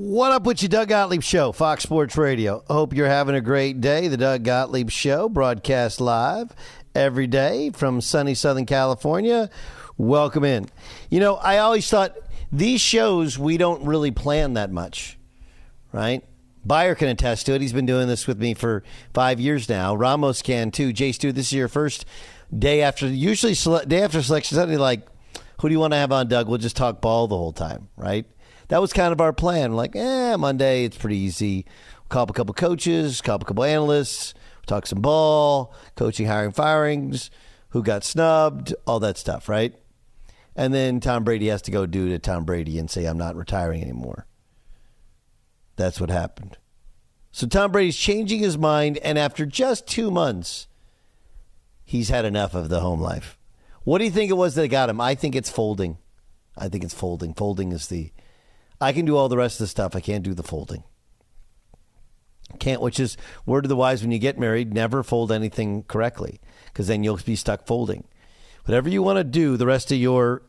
What up with you, Doug Gottlieb Show, Fox Sports Radio. Hope you're having a great day. The Doug Gottlieb Show, broadcast live every day from sunny Southern California. Welcome in. You know, I always thought these shows, we don't really plan that much, right? Beyer can attest to it. He's been doing this with me for 5 years now. Ramos can, too. Jay Stu, this is your first day after, usually day after selection, suddenly like, who do you want to have on, Doug? We'll just talk ball the whole time, right? That was kind of our plan. Like, Monday, it's pretty easy. We'll call up a couple coaches, call up a couple analysts, talk some ball, coaching, hiring, firings, who got snubbed, all that stuff, right? And then Tom Brady has to go do to Tom Brady and say, I'm not retiring anymore. That's what happened. So Tom Brady's changing his mind, and after just 2 months, he's had enough of the home life. What do you think it was that got him? I think it's folding. Folding is the... I can do all the rest of the stuff. I can't do the folding. Can't, which is word of the wise when you get married, never fold anything correctly because then you'll be stuck folding. Whatever you want to do the rest of your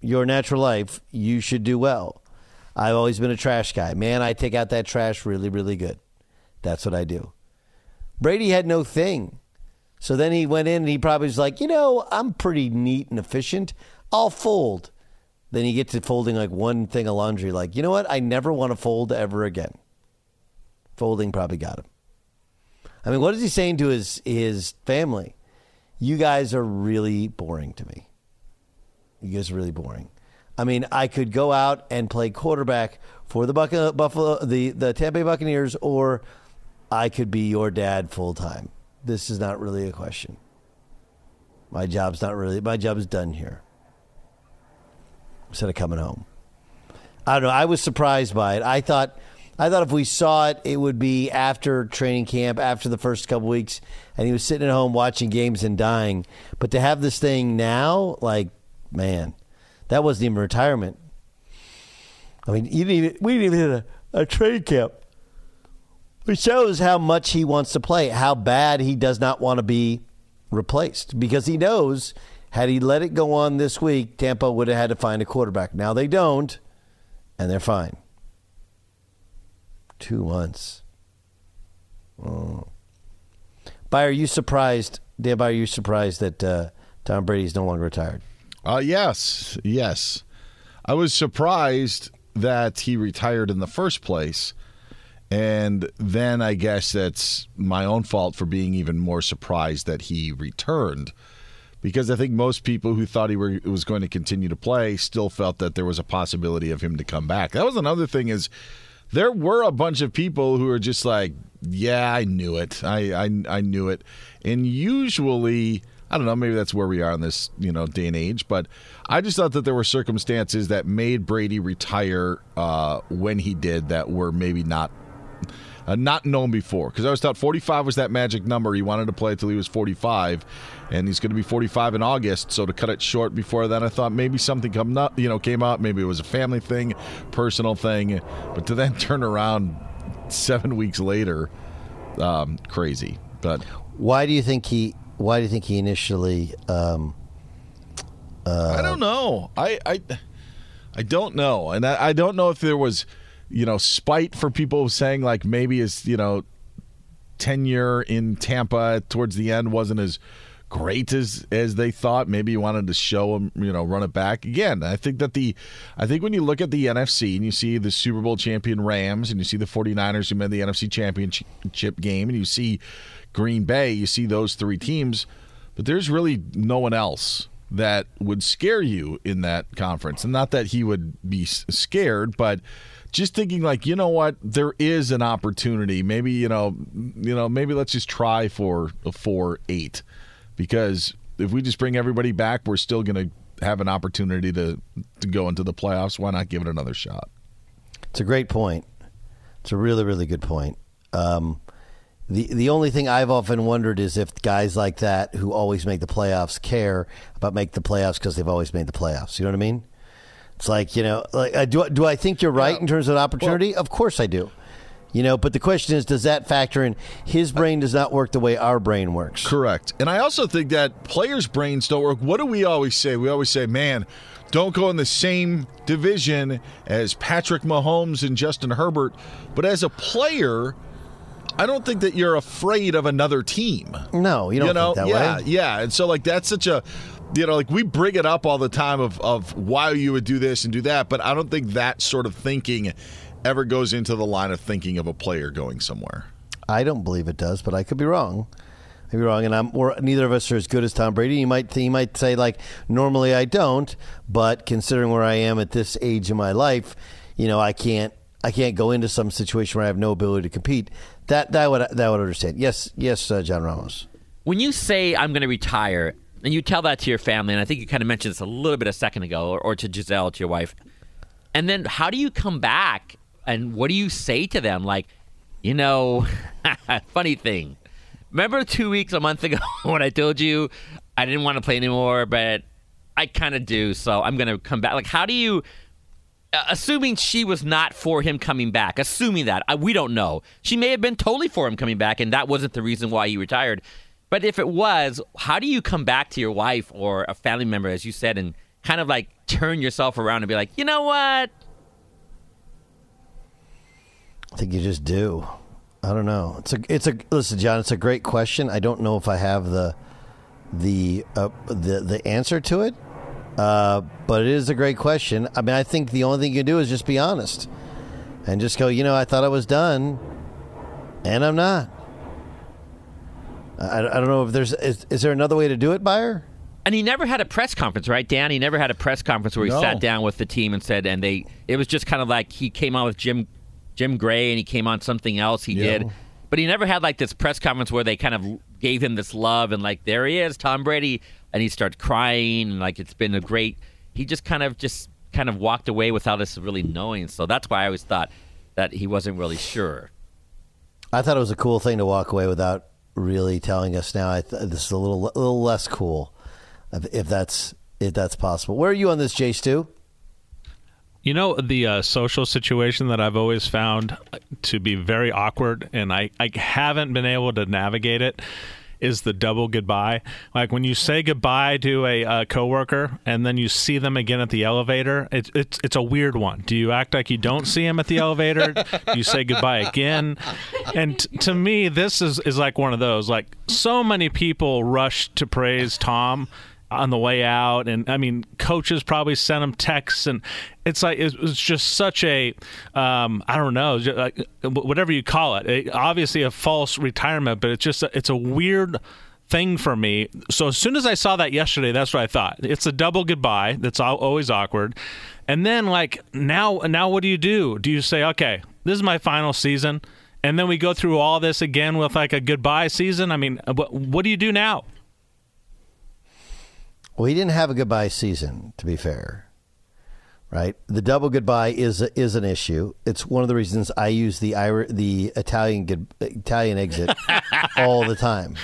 natural life, you should do well. I've always been a trash guy. Man, I take out that trash really, really good. That's what I do. Brady had no thing. So then he went in and he probably was like, you know, I'm pretty neat and efficient. I'll fold. Then you get to folding like one thing of laundry. Like, you know what? I never want to fold ever again. Folding probably got him. I mean, what is he saying to his family? You guys are really boring to me. You guys are really boring. I mean, I could go out and play quarterback for the Tampa Bay Buccaneers, or I could be your dad full time. This is not really a question. My job's done here. Instead of coming home. I don't know. I was surprised by it. I thought if we saw it, it would be after training camp, after the first couple weeks, and he was sitting at home watching games and dying. But to have this thing now, like, man, that wasn't even retirement. I mean, we didn't even hit a training camp. It shows how much he wants to play, how bad he does not want to be replaced, because he knows had he let it go on this week, Tampa would have had to find a quarterback. Now they don't, and they're fine. 2 months. Oh. Byer, are you surprised that Tom Brady's no longer retired? Yes. I was surprised that he retired in the first place, and then I guess that's my own fault for being even more surprised that he returned. Because I think most people who thought he was going to continue to play still felt that there was a possibility of him to come back. That was another thing is there were a bunch of people who are just like, yeah, I knew it. I knew it. And usually, I don't know, maybe that's where we are in this, you know, day and age. But I just thought that there were circumstances that made Brady retire when he did that were maybe not known before, because I always thought 45 was that magic number. He wanted to play until he was 45, and he's going to be 45 in August. So to cut it short before that, I thought maybe something came up. Maybe it was a family thing, personal thing, but to then turn around 7 weeks later, crazy. But why do you think he initially? I don't know. I don't know, and I don't know if there was, you know, spite for people saying like maybe his, you know, tenure in Tampa towards the end wasn't as great as they thought. Maybe you wanted to show him, you know, run it back again. I think when you look at the NFC and you see the Super Bowl champion Rams and you see the 49ers who made the NFC championship game and you see Green Bay, you see those three teams, but there's really no one else that would scare you in that conference. And not that he would be scared, but just thinking like, you know what, there is an opportunity. Maybe, you know, maybe let's just try for a 4-8, because if we just bring everybody back, we're still going to have an opportunity to go into the playoffs. Why not give it another shot? It's a great point. It's a really, really good point. The only thing I've often wondered is if guys like that who always make the playoffs care about make the playoffs because they've always made the playoffs. You know what I mean? It's like, you know, like do I think you're right in terms of opportunity? Well, of course I do. You know, but the question is, does that factor in? His brain does not work the way our brain works. Correct. And I also think that players' brains don't work. What do we always say? We always say, man, don't go in the same division as Patrick Mahomes and Justin Herbert. But as a player, I don't think that you're afraid of another team. No, you don't think that way. Yeah, and so, like, that's such a... You know, like, we bring it up all the time of why you would do this and do that, but I don't think that sort of thinking ever goes into the line of thinking of a player going somewhere. I don't believe it does, but I could be wrong. I could be wrong, and neither of us are as good as Tom Brady. You might say, like, normally I don't, but considering where I am at this age in my life, you know, I can't go into some situation where I have no ability to compete. That would understand. Yes, John Ramos. When you say I'm going to retire, and you tell that to your family, and I think you kind of mentioned this a little bit a second ago, or to Giselle, to your wife. And then how do you come back, and what do you say to them? Like, you know, funny thing. Remember 2 weeks, a month ago when I told you I didn't want to play anymore, but I kind of do, so I'm going to come back. Like, how do you, assuming she was not for him coming back, assuming that, we don't know. She may have been totally for him coming back, and that wasn't the reason why he retired. But if it was, how do you come back to your wife or a family member, as you said, and kind of like turn yourself around and be like, you know what? I think you just do. I don't know. It's a listen, John. It's a great question. I don't know if I have the answer to it, but it is a great question. I mean, I think the only thing you can do is just be honest and just go, you know, I thought I was done, and I'm not. I don't know if there's... Is there another way to do it, Beyer? And he never had a press conference, right, Dan? He never had a press conference where he sat down with the team and said... And they... It was just kind of like he came on with Jim Gray and he came on something else he did. But he never had, like, this press conference where they kind of gave him this love and, like, there he is, Tom Brady. And he starts crying and, like, it's been a great... He just kind of walked away without us really knowing. So that's why I always thought that he wasn't really sure. I thought it was a cool thing to walk away without... really telling us now. This is a little less cool, if that's possible. Where are you on this, Jay Stu? You know, the social situation that I've always found to be very awkward, and I haven't been able to navigate it, is the double goodbye. Like, when you say goodbye to a coworker and then you see them again at the elevator, it's a weird one. Do you act like you don't see him at the elevator? Do you say goodbye again? And to me, this is like one of those. Like, so many people rush to praise Tom on the way out, and I mean, coaches probably sent him texts, and it's like it was just such a I don't know, like, whatever you call it, obviously a false retirement, but it's a weird thing for me. So as soon as I saw that yesterday, that's what I thought. It's a double goodbye that's always awkward. And then, like, now what do you do? Do you say, okay, this is my final season, and then we go through all this again with, like, a goodbye season? I mean, what do you do now? Well, he didn't have a goodbye season, to be fair, right? The double goodbye is an issue. It's one of the reasons I use the Italian exit all the time.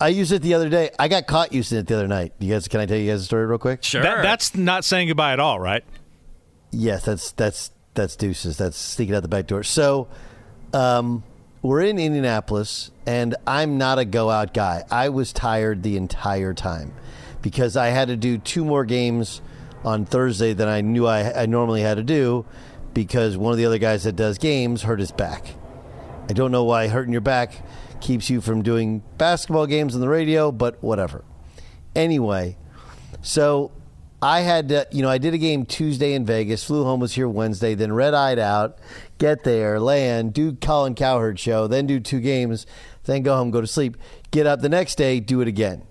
I used it the other day. I got caught using it the other night. You guys, can I tell you guys a story real quick? Sure. That's not saying goodbye at all, right? Yes, that's deuces. That's sneaking out the back door. So, we're in Indianapolis, and I'm not a go-out guy. I was tired the entire time because I had to do two more games on Thursday than I knew I normally had to do, because one of the other guys that does games hurt his back. I don't know why hurting your back keeps you from doing basketball games on the radio, but whatever. Anyway, so I had to, you know, I did a game Tuesday in Vegas, flew home, was here Wednesday, then red-eyed out, get there, land, do Colin Cowherd show, then do two games, then go home, go to sleep, get up the next day, do it again.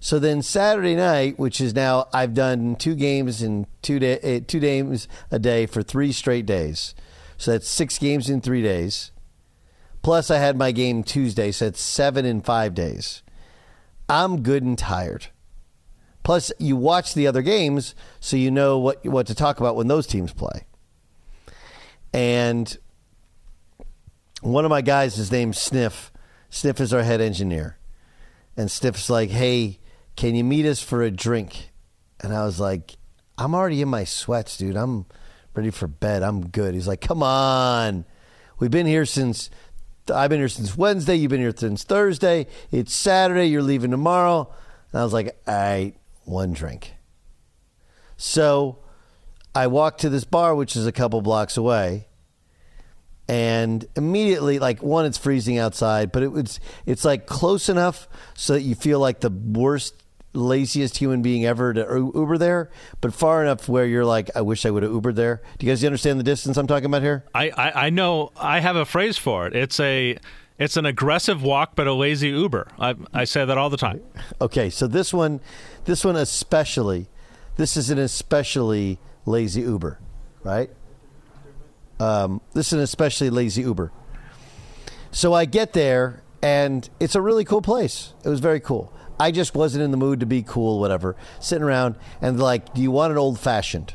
So then Saturday night, which is now I've done two games in 2 games a day for 3 straight days. So that's 6 games in 3 days. Plus I had my game Tuesday, so that's 7 in 5 days. I'm good and tired. Plus, you watch the other games, so you know what to talk about when those teams play. And one of my guys is named Sniff. Sniff is our head engineer. And Sniff's like, hey, can you meet us for a drink? And I was like, I'm already in my sweats, dude. I'm ready for bed. I'm good. He's like, come on. We've been here since... I've been here since Wednesday. You've been here since Thursday. It's Saturday. You're leaving tomorrow. And I was like, all right, one drink. So I walked to this bar, which is a couple blocks away. And immediately, like, one, it's freezing outside, but it's like close enough so that you feel like the worst, laziest human being ever to Uber there, but far enough where you're like, I wish I would have Ubered there. Do you guys understand the distance I'm talking about here? I know. I have a phrase for it. It's an aggressive walk, but a lazy Uber. I say that all the time. Okay, so this one especially, this is an especially lazy Uber, right? This is an especially lazy Uber. So I get there, and it's a really cool place. It was very cool. I just wasn't in the mood to be cool, whatever. Sitting around and like, do you want an old-fashioned?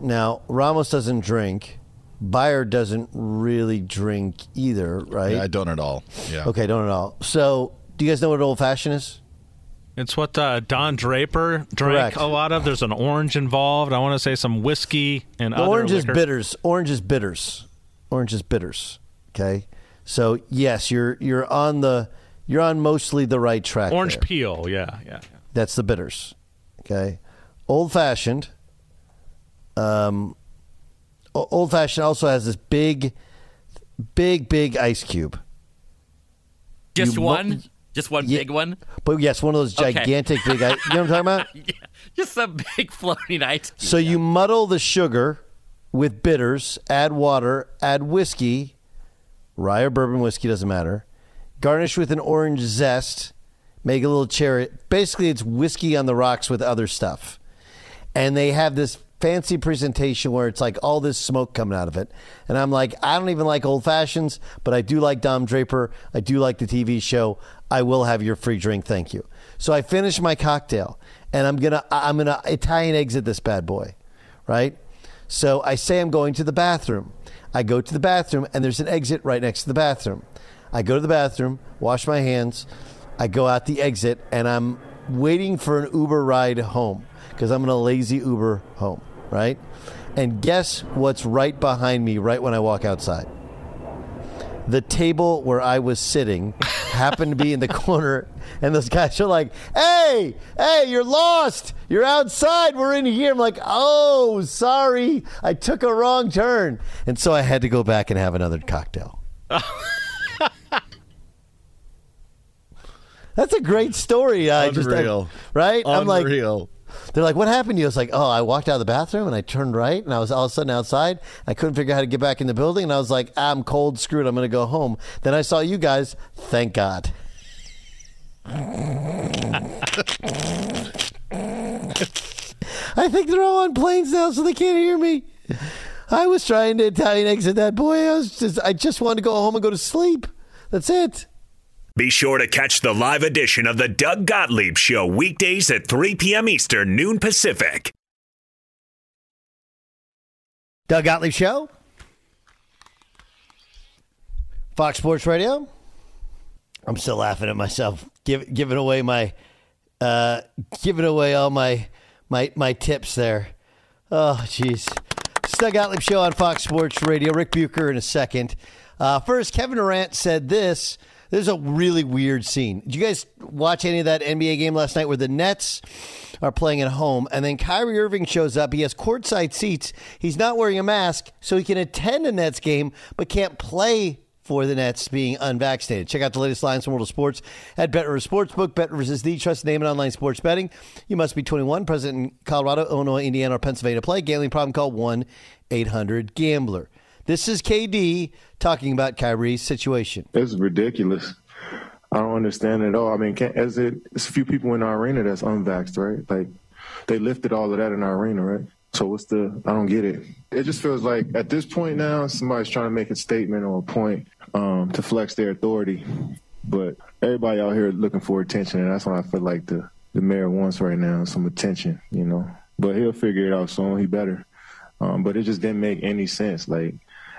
Now, Ramos doesn't drink. Bayer doesn't really drink either, right? Yeah, I don't at all. Yeah. Okay, don't at all. So, do you guys know what an old-fashioned is? It's what Don Draper drank a lot of. There's an orange involved. I want to say some whiskey and other orange liquor. Is bitters. Orange is bitters. Orange is bitters. Okay? So, yes, you're on the... You're on mostly the right track. Orange there. Peel, yeah. That's the bitters. Okay. Old-fashioned. Old-fashioned also has this big ice cube. Just one big one? But yes, one of those gigantic big ice. You know what I'm talking about? Yeah, just some big floating ice cube. So you muddle the sugar with bitters, add water, add whiskey. Rye or bourbon whiskey, doesn't matter. Garnish with an orange zest. Make a little cherry. Basically, it's whiskey on the rocks with other stuff. And they have this fancy presentation where it's like all this smoke coming out of it. And I'm like, I don't even like old fashions, but I do like Dom Draper. I do like the TV show. I will have your free drink. Thank you. So I finish my cocktail, and I'm gonna Italian exit this bad boy, right? So I say I'm going to the bathroom. I go to the bathroom, and there's an exit right next to the bathroom. I go to the bathroom, wash my hands, I go out the exit, and I'm waiting for an Uber ride home because I'm going to lazy Uber home, right? And guess what's right behind me right when I walk outside? The table where I was sitting happened to be in the corner, and those guys are like, hey, you're lost. You're outside. We're in here. I'm like, oh, sorry. I took a wrong turn. And so I had to go back and have another cocktail. That's a great story. Unreal. I'm like, they're like, what happened to you? I was like, oh, I walked out of the bathroom and I turned right and I was all of a sudden outside. I couldn't figure out how to get back in the building. And I was like, I'm cold, screwed. I'm going to go home. Then I saw you guys. Thank God. I think they're all on planes now, so they can't hear me. I was trying to Italian exit that boy. I just wanted to go home and go to sleep. That's it. Be sure to catch the live edition of the Doug Gottlieb Show weekdays at 3 p.m. Eastern, noon Pacific. Doug Gottlieb Show. Fox Sports Radio. I'm still laughing at myself. Giving away all my tips there. Oh, geez. It's Doug Gottlieb Show on Fox Sports Radio. Ric Bucher in a second. First, Kevin Durant said this. There's a really weird scene. Did you guys watch any of that NBA game last night where the Nets are playing at home and then Kyrie Irving shows up? He has courtside seats. He's not wearing a mask, so he can attend a Nets game but can't play for the Nets being unvaccinated. Check out the latest lines from World of Sports at BetRivers Sportsbook. BetRivers is the trusted name in online sports betting. You must be 21, present in Colorado, Illinois, Indiana, or Pennsylvania to play. Gambling problem, call 1-800-GAMBLER. This is KD talking about Kyrie's situation. It's ridiculous. I don't understand it at all. I mean, it's a few people in our arena that's unvaxxed, right? Like, they lifted all of that in our arena, right? So I don't get it. It just feels like at this point now, somebody's trying to make a statement or a point to flex their authority. But everybody out here is looking for attention, and that's what I feel like the mayor wants right now, some attention, you know. But he'll figure it out soon. He better. But it just didn't make any sense. Like,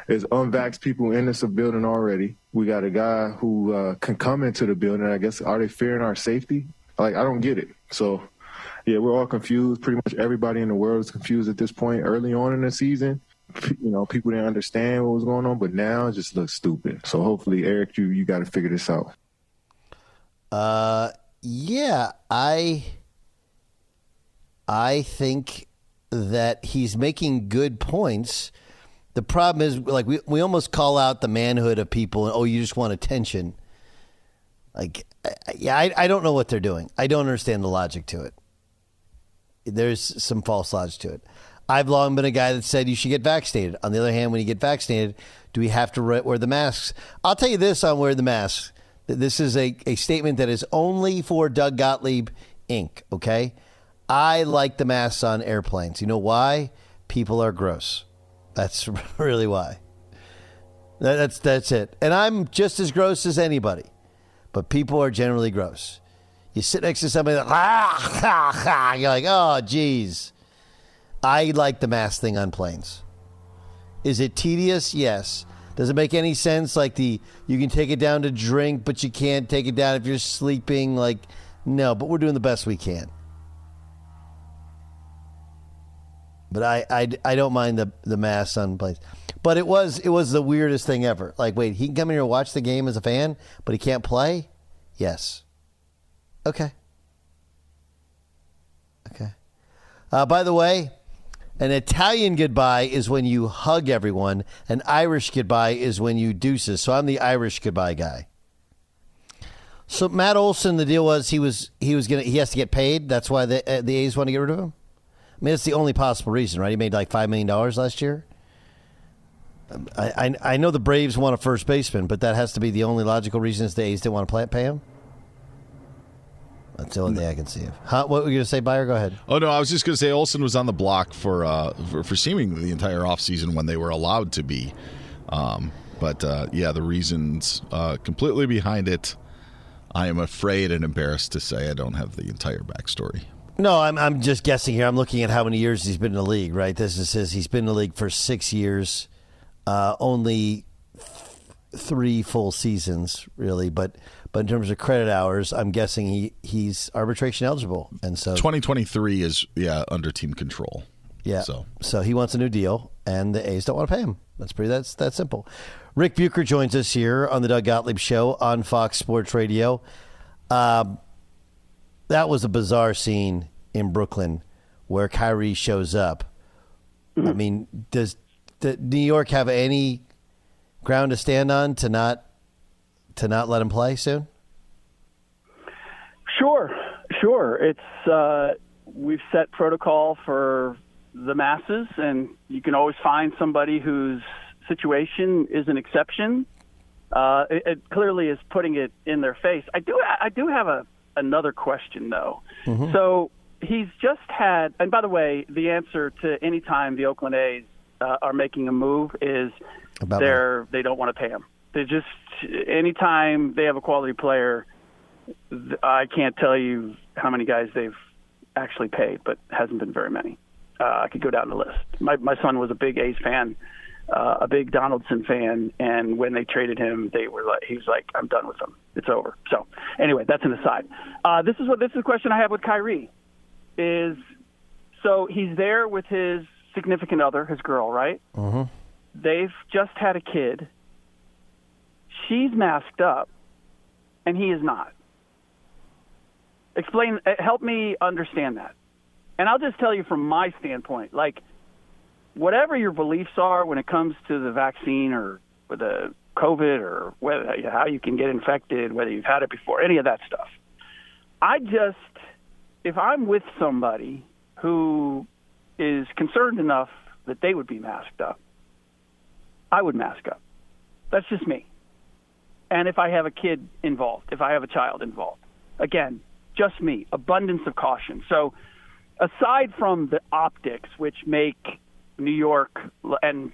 There's unvaxxed people in this building already. We got a guy who can come into the building. I guess, are they fearing our safety? Like, I don't get it. So, yeah, we're all confused. Pretty much everybody in the world is confused at this point. Early on in the season, you know, people didn't understand what was going on, but now it just looks stupid. So hopefully, Eric, you got to figure this out. Yeah, I think that he's making good points. The problem is, like, we almost call out the manhood of people, and, oh, you just want attention. Like, yeah, I don't know what they're doing. I don't understand the logic to it. There's some false logic to it. I've long been a guy that said you should get vaccinated. On the other hand, when you get vaccinated, do we have to wear the masks? I'll tell you this on wear the masks. This is a statement that is only for Doug Gottlieb, Inc., okay? I like the masks on airplanes. You know why? People are gross. That's really why. That's it. And I'm just as gross as anybody. But people are generally gross. You sit next to somebody, that, you're like, oh, geez. I like the mask thing on planes. Is it tedious? Yes. Does it make any sense? Like you can take it down to drink, but you can't take it down if you're sleeping. Like, no, but we're doing the best we can. But I don't mind the mask on planes. But it was the weirdest thing ever. Like, wait, he can come in here and watch the game as a fan, but he can't play? Yes. Okay. By the way, an Italian goodbye is when you hug everyone. An Irish goodbye is when you deuces. So I'm the Irish goodbye guy. So Matt Olson, the deal was he has to get paid. That's why the A's want to get rid of him. I mean, it's the only possible reason, right? He made like $5 million last year. I know the Braves want a first baseman, but that has to be the only logical reason is the A's didn't want to pay him. That's the only thing I can see of. Huh? What were you going to say, Byer? Go ahead. Oh, no, I was just going to say Olsen was on the block for seemingly the entire offseason when they were allowed to be. But the reasons completely behind it, I am afraid and embarrassed to say I don't have the entire backstory. No, I'm just guessing here. I'm looking at how many years he's been in the league, right? He's been in the league for 6 years, only three full seasons, really, but in terms of credit hours, I'm guessing he's arbitration eligible, and so 2023 is under team control. Yeah, so he wants a new deal, and the A's don't want to pay him. That's that simple. Ric Bucher joins us here on the Doug Gottlieb Show on Fox Sports Radio. That was a bizarre scene in Brooklyn where Kyrie shows up. I mean, does New York have any ground to stand on to not let him play soon? Sure. It's we've set protocol for the masses, and you can always find somebody whose situation is an exception. It clearly is putting it in their face. I do have another question, though. Mm-hmm. So he's just had, and by the way, the answer to any time the Oakland A's are making a move is they don't want to pay him. They just, anytime they have a quality player, I can't tell you how many guys they've actually paid, but hasn't been very many. I could go down the list. My son was a big A's fan, a big Donaldson fan, and when they traded him, he was like, I'm done with him. It's over. So anyway, that's an aside. This is a question I have with Kyrie. So he's there with his significant other, his girl, right? Mm-hmm. They've just had a kid. She's masked up, and he is not. Explain. Help me understand that. And I'll just tell you from my standpoint, like, whatever your beliefs are when it comes to the vaccine or the COVID or how you can get infected, whether you've had it before, any of that stuff. If I'm with somebody who is concerned enough that they would be masked up, I would mask up. That's just me. And if I have a kid involved, if I have a child involved, again, just me, abundance of caution. So aside from the optics, which make New York and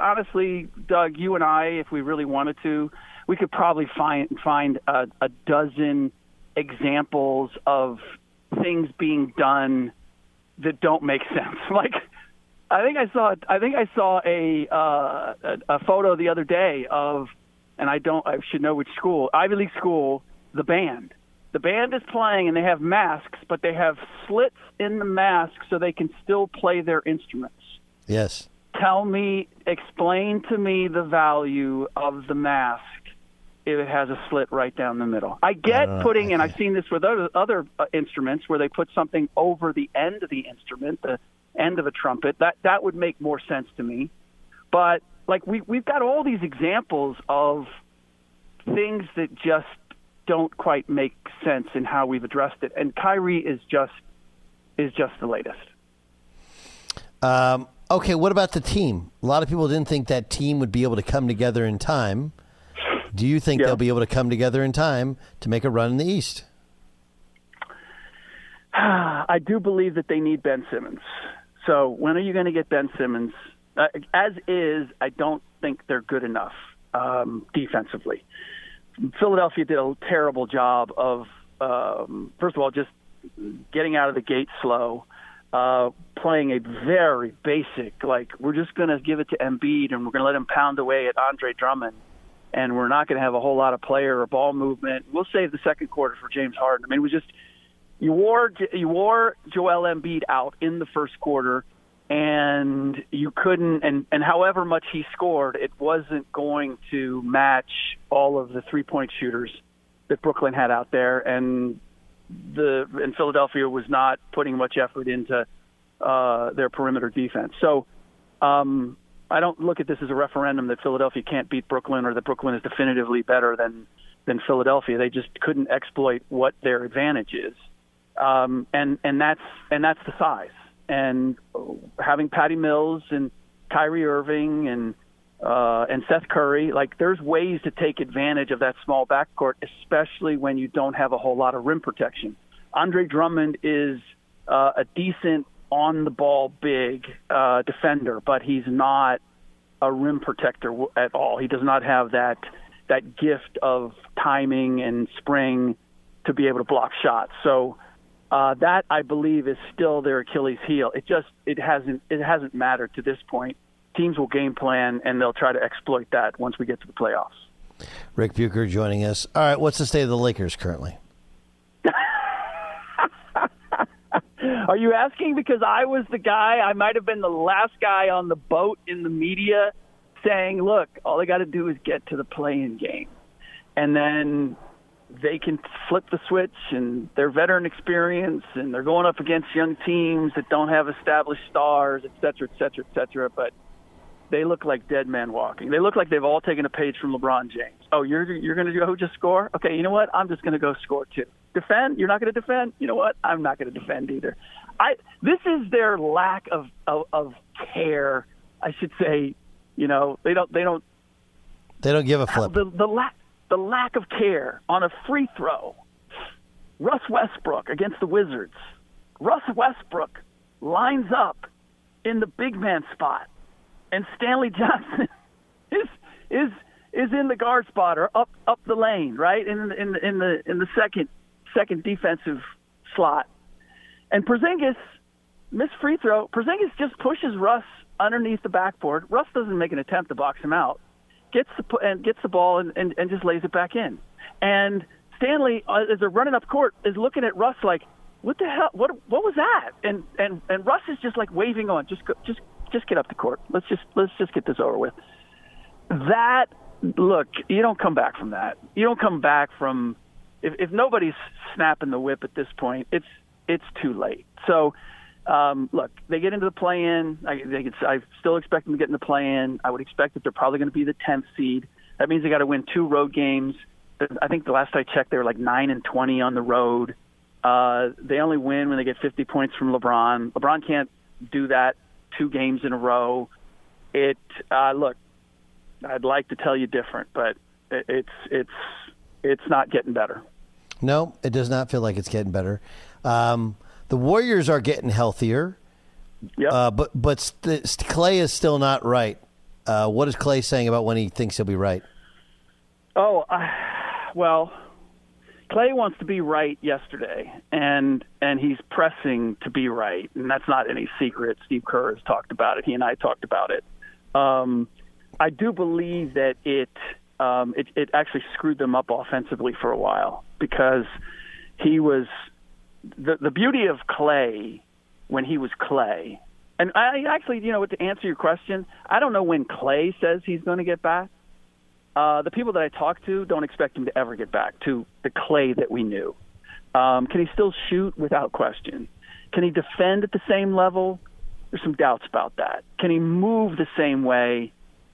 honestly, Doug, you and I, if we really wanted to, we could probably find a dozen examples of things being done that don't make sense. Like, I think I saw a photo the other day of, and I should know which school, Ivy League school, the band. The band is playing, and they have masks, but they have slits in the mask so they can still play their instruments. Yes. Explain to me the value of the mask if it has a slit right down the middle. I get putting, and I've seen this with other instruments where they put something over the end of the instrument, the end of a trumpet. That would make more sense to me. But like we've got all these examples of things that just don't quite make sense in how we've addressed it, and Kyrie is just the latest. Okay, what about the team? A lot of people didn't think that team would be able to come together in time. Do you think they'll be able to come together in time to make a run in the East? I do believe that they need Ben Simmons. So when are you going to get Ben Simmons? As is, I don't think they're good enough defensively. Philadelphia did a terrible job of, first of all, just getting out of the gate slow, playing a very basic, like, we're just going to give it to Embiid and we're going to let him pound away at Andre Drummond, and we're not going to have a whole lot of player or ball movement. We'll save the second quarter for James Harden. I mean, it was just you wore Joel Embiid out in the first quarter, and you couldn't, and however much he scored, it wasn't going to match all of the three-point shooters that Brooklyn had out there, and Philadelphia was not putting much effort into their perimeter defense. So I don't look at this as a referendum that Philadelphia can't beat Brooklyn or that Brooklyn is definitively better than Philadelphia. They just couldn't exploit what their advantage is, and that's the size. And having Patty Mills and Kyrie Irving and Seth Curry, like, there's ways to take advantage of that small backcourt, especially when you don't have a whole lot of rim protection. Andre Drummond is a decent on-the-ball big defender, but he's not a rim protector at all. He does not have that gift of timing and spring to be able to block shots. So that, I believe, is still their Achilles heel. It hasn't mattered to this point. Teams will game plan, and they'll try to exploit that once we get to the playoffs. Ric Bucher joining us. All right, what's the state of the Lakers currently? Are you asking because I was the guy? I might have been the last guy on the boat in the media saying, look, all they got to do is get to the play-in game, and then they can flip the switch, and their veteran experience, and they're going up against young teams that don't have established stars, et cetera, et cetera, et cetera. But they look like dead men walking. They look like they've all taken a page from LeBron James. Oh, you're going to go just score? Okay, you know what? I'm just going to go score too. Defend? You're not going to defend? You know what? I'm not going to defend either. This is their lack of care, I should say. You know, they don't give a flip. The lack of care on a free throw. Russ Westbrook against the Wizards. Russ Westbrook lines up in the big man spot, and Stanley Johnson is in the guard spot or up the lane, right? In the second defensive slot. And Porzingis missed free throw. Porzingis just pushes Russ underneath the backboard. Russ doesn't make an attempt to box him out. Gets the ball and just lays it back in. And Stanley, as they're running up court, is looking at Russ like, "What the hell? What was that?" And Russ is just like waving on, just get up the court. Let's just get this over with. That look, you don't come back from that. You don't come back from if nobody's snapping the whip at this point. It's too late. So. Look, they get into the play-in. I still expect them to get in the play-in. I would expect that they're probably going to be the 10th seed. That means they got to win two road games. I think the last I checked, they were like 9-20 on the road. They only win when they get 50 points from LeBron. LeBron can't do that 2 games in a row. Look, I'd like to tell you different, but it's not getting better. No, it does not feel like it's getting better. The Warriors are getting healthier, yep. but Klay is still not right. What is Klay saying about when he thinks he'll be right? Oh, well, Klay wants to be right yesterday, and he's pressing to be right, and that's not any secret. Steve Kerr has talked about it. He and I talked about it. I do believe that it actually screwed them up offensively for a while, because he was the beauty of Klay when he was Klay. And I actually, to answer your question, I don't know when Klay says he's going to get back. The people that I talk to don't expect him to ever get back to the Klay that we knew. Can he still shoot? Without question. Can he defend at the same level? There's some doubts about that. Can he move the same way?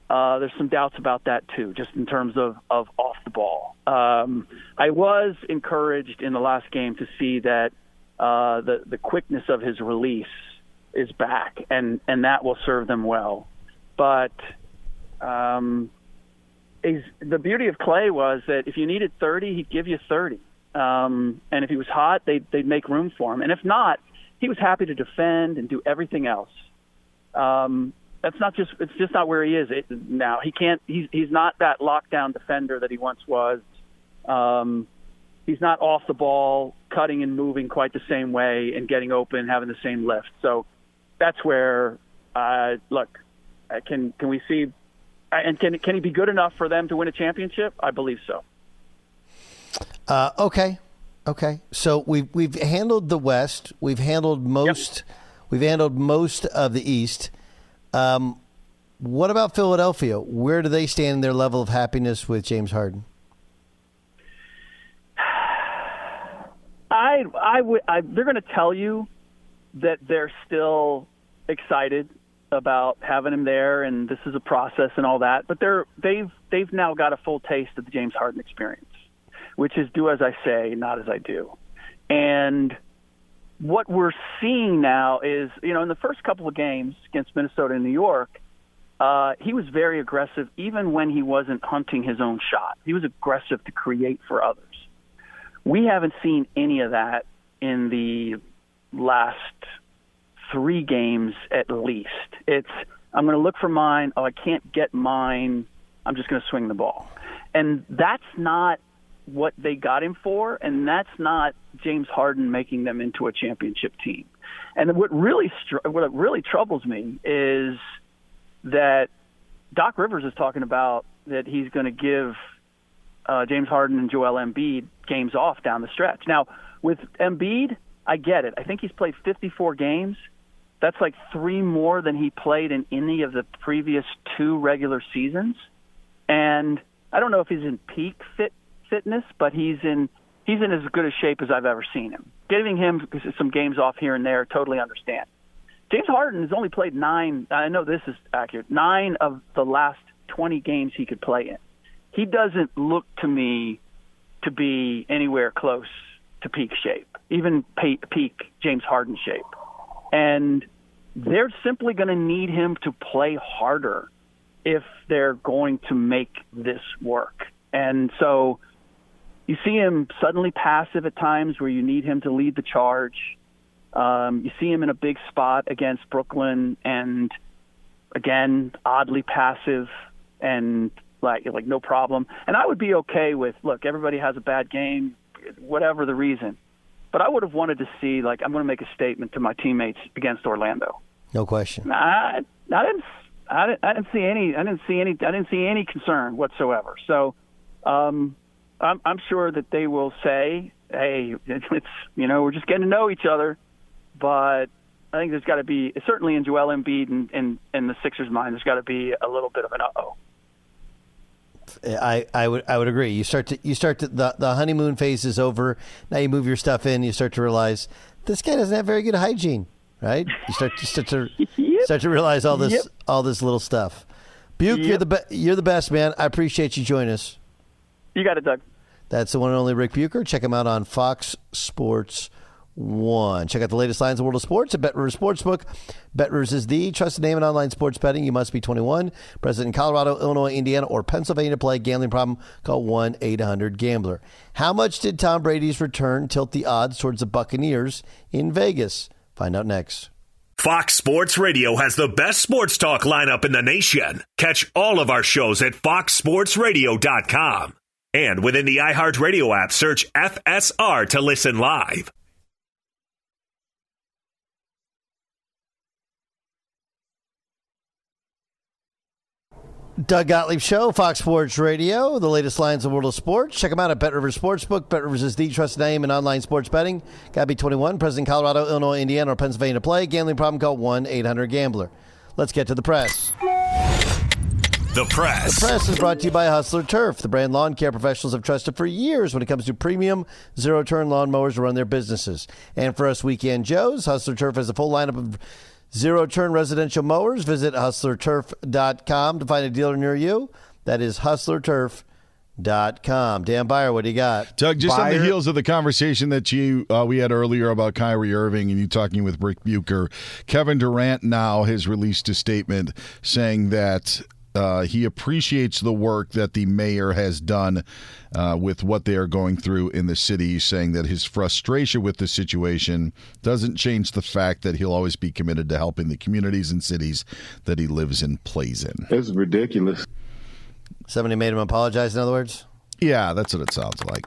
There's some doubts about that, too, just in terms of off the ball. I was encouraged in the last game to see that the quickness of his release is back, and that will serve them well. But the beauty of Klay was that if you needed 30, he'd give you 30. And if he was hot, they'd make room for him. And if not, he was happy to defend and do everything else. It's just not where he is now. He's not that lockdown defender that he once was. He's not off the ball, cutting and moving quite the same way and getting open, having the same lift. So that's where, look, can we see, and can he be good enough for them to win a championship? I believe so. Okay. So we've handled the West. We've handled most. Yep. We've handled most of the East. What about Philadelphia? Where do they stand in their level of happiness with James Harden? They're going to tell you that they're still excited about having him there, and this is a process and all that. But they've now got a full taste of the James Harden experience, which is do as I say, not as I do. And what we're seeing now is, in the first couple of games against Minnesota and New York, he was very aggressive, even when he wasn't hunting his own shot. He was aggressive to create for others. We haven't seen any of that in the last three games at least. It's, I'm going to look for mine. Oh, I can't get mine. I'm just going to swing the ball. And that's not what they got him for, and that's not James Harden making them into a championship team. And what really troubles me is that Doc Rivers is talking about that he's going to give James Harden and Joel Embiid games off down the stretch. Now, with Embiid, I get it. I think he's played 54 games. That's like 3 more than he played in any of the previous 2 regular seasons. And I don't know if he's in peak fitness, but he's in as good a shape as I've ever seen him. Giving him some games off here and there, totally understand. James Harden has only played 9, I know this is accurate, 9 of the last 20 games he could play in. He doesn't look to me to be anywhere close to peak shape, even peak James Harden shape. And they're simply going to need him to play harder if they're going to make this work. And so you see him suddenly passive at times where you need him to lead the charge. You see him in a big spot against Brooklyn, and again, oddly passive and like no problem. And I would be okay with, look, everybody has a bad game, whatever the reason. But I would have wanted to see, I'm going to make a statement to my teammates against Orlando. No question. I didn't see any concern whatsoever. So I'm sure that they will say, hey, it's we're just getting to know each other. But I think there's got to be, certainly in Joel Embiid and the Sixers' mind, there's got to be a little bit of an uh-oh. I would agree. You start to the honeymoon phase is over. Now you move your stuff in. You start to realize this guy doesn't have very good hygiene, right? You start to realize all this little stuff. Buke, you're the best, man. I appreciate you joining us. You got it, Doug. That's the one and only Ric Bucher. Check him out on Fox Sports 1. Check out the latest lines in the world of sports at BetRivers Sportsbook. BetRivers is the trusted name in online sports betting. You must be 21, present in Colorado, Illinois, Indiana, or Pennsylvania to play. Gambling problem? Call 1-800-GAMBLER. How much did Tom Brady's return tilt the odds towards the Buccaneers in Vegas? Find out next. Fox Sports Radio has the best sports talk lineup in the nation. Catch all of our shows at foxsportsradio.com. And within the iHeartRadio app, search FSR to listen live. Doug Gottlieb Show, Fox Sports Radio, the latest lines in the world of sports. Check them out at BetRivers Sportsbook. BetRivers is the trusted name in online sports betting. Got to be 21, present in Colorado, Illinois, Indiana, or Pennsylvania to play. Gambling problem, call 1-800-GAMBLER. Let's get to the press. The Press. The Press is brought to you by Hustler Turf, the brand lawn care professionals have trusted for years when it comes to premium zero-turn lawn mowers to run their businesses. And for us weekend Joes, Hustler Turf has a full lineup of zero-turn residential mowers. Visit HustlerTurf.com to find a dealer near you. That is HustlerTurf.com. Dan Byer, what do you got? Doug, just on the heels of the conversation that you we had earlier about Kyrie Irving and you talking with Ric Bucher, Kevin Durant now has released a statement saying that he appreciates the work that the mayor has done with what they are going through in the city, saying that his frustration with the situation doesn't change the fact that he'll always be committed to helping the communities and cities that he lives and plays in. It's ridiculous. Somebody made him apologize, in other words? Yeah, that's what it sounds like.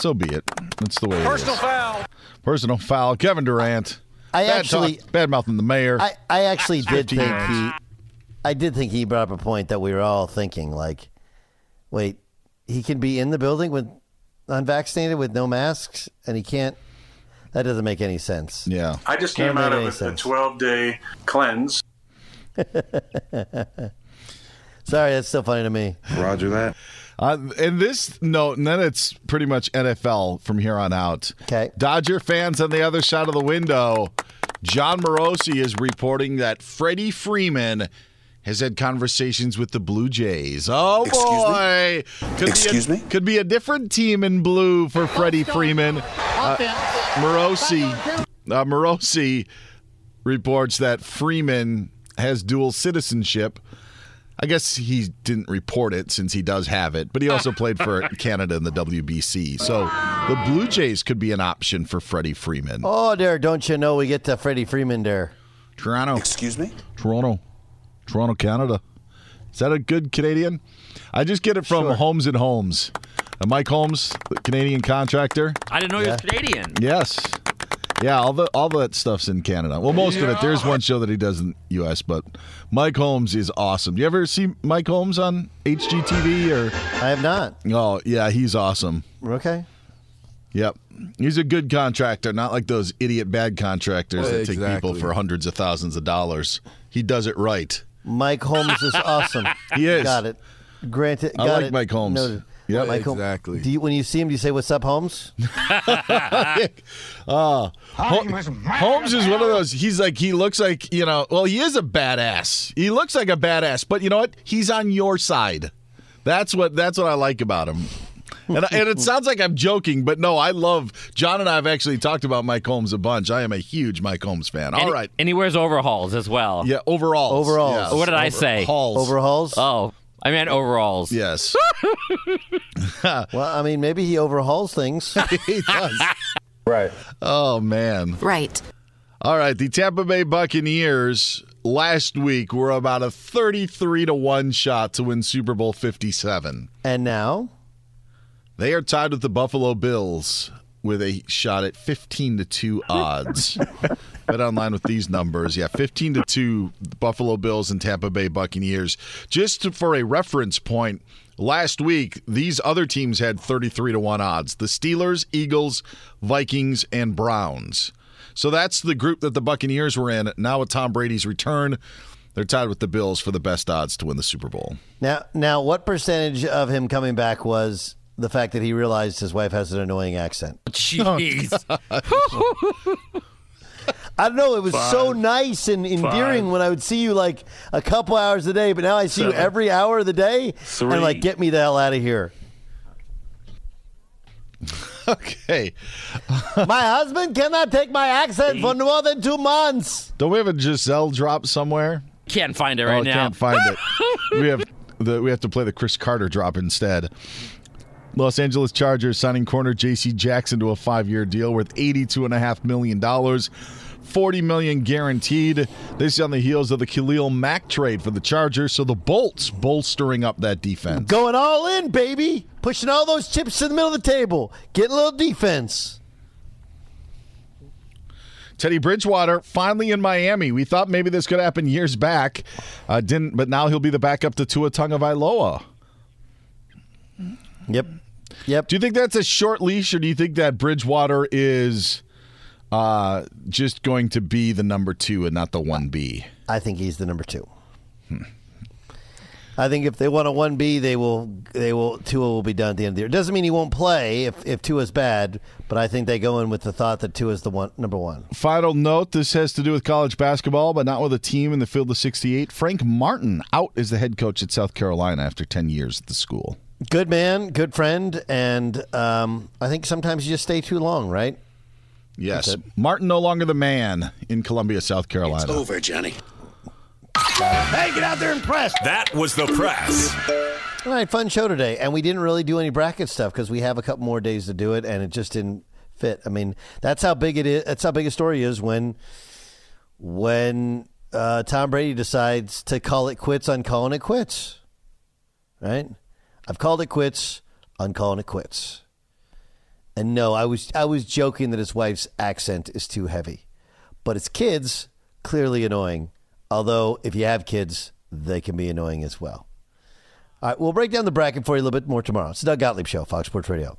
So be it. That's the way it is. Personal foul. Personal foul. Kevin Durant. Bad-mouthing the mayor. I actually did think he brought up a point that we were all thinking, like, wait, he can be in the building with unvaccinated with no masks, and he can't. That doesn't make any sense. Yeah. I just came out of a 12-day cleanse. Sorry, that's still funny to me. Roger that. And this note, and then it's pretty much NFL from here on out. Okay. Dodger fans on the other side of the window. John Morosi is reporting that Freddie Freeman has had conversations with the Blue Jays. Oh, boy. Excuse me? Could be a different team in blue for Freddie Freeman. Morosi reports that Freeman has dual citizenship. I guess he didn't report it since he does have it, but he also played for Canada in the WBC. So the Blue Jays could be an option for Freddie Freeman. Oh, there, don't you know we get to Freddie Freeman there. Toronto. Excuse me? Toronto. Toronto, Canada. Is that a good Canadian? I just get it from Holmes and Holmes. Mike Holmes, the Canadian contractor. I didn't know he was Canadian. Yes. Yeah, all that stuff's in Canada. Well, most of it. There's one show that he does in the U.S., but Mike Holmes is awesome. Do you ever see Mike Holmes on HGTV? I have not. Oh, yeah, he's awesome. Okay. Yep. He's a good contractor, not like those idiot bad contractors that take people for hundreds of thousands of dollars. He does it right. Mike Holmes is awesome. He is. Got it. Granted. I like Mike Holmes. Noted. Yeah, Mike exactly. Holmes. When you see him, do you say, "What's up, Holmes"? Holmes is one of those. He's like, he looks like, you know. Well, he is a badass. He looks like a badass, but you know what? He's on your side. That's what I like about him. And it sounds like I'm joking, but no, I love John, and I have actually talked about Mike Holmes a bunch. I am a huge Mike Holmes fan. All right. And he wears overalls as well. Yeah, overalls. Overalls. Yes. What did I say? Halls. Overalls. Oh, I meant overalls. Yes. Well, I mean, maybe he overhauls things. He does. Right. Oh, man. Right. All right. The Tampa Bay Buccaneers last week were about a 33-1 shot to win Super Bowl 57. And now? They are tied with the Buffalo Bills with a shot at 15-2 odds. Bet online with these numbers. Yeah, 15-2 Buffalo Bills and Tampa Bay Buccaneers. Just for a reference point, last week these other teams had 33-1 odds. The Steelers, Eagles, Vikings, and Browns. So that's the group that the Buccaneers were in. Now with Tom Brady's return, they're tied with the Bills for the best odds to win the Super Bowl. Now what percentage of him coming back was the fact that he realized his wife has an annoying accent? Jeez. I don't know. It was so nice and endearing when I would see you like a couple hours a day, but now I see you every hour of the day. And like, get me the hell out of here. Okay. My husband cannot take my accent for more than 2 months. Don't we have a Giselle drop somewhere? Can't find it right now. Can't find it. We have to play the Chris Carter drop instead. Los Angeles Chargers signing corner J.C. Jackson to a 5-year deal worth $82.5 million. $40 million guaranteed. This is on the heels of the Khalil Mack trade for the Chargers, so the Bolts bolstering up that defense. Going all in, baby. Pushing all those chips to the middle of the table. Getting a little defense. Teddy Bridgewater finally in Miami. We thought maybe this could happen years back. Didn't, but now he'll be the backup to Tua Tagovailoa. Yep. Do you think that's a short leash, or do you think that Bridgewater is just going to be the number two and not the 1B? I think he's the number two. I think if they want a 1B, they will. Tua will be done at the end of the year. It doesn't mean he won't play if Tua's bad, but I think they go in with the thought that Tua's the number one. Final note, this has to do with college basketball, but not with a team in the field of 68. Frank Martin out as the head coach at South Carolina after 10 years at the school. Good man, good friend, and I think sometimes you just stay too long, right? Yes. Martin no longer the man in Columbia, South Carolina. It's over, Johnny. Hey, get out there and press. That was the press. All right, fun show today, and we didn't really do any bracket stuff because we have a couple more days to do it, and it just didn't fit. I mean, that's how big it is. That's how big a story is when Tom Brady decides to call it quits on calling it quits, right? I've called it quits on calling it quits. And no, I was joking that his wife's accent is too heavy. But it's kids, clearly annoying. Although, if you have kids, they can be annoying as well. All right, we'll break down the bracket for you a little bit more tomorrow. It's the Doug Gottlieb Show, Fox Sports Radio.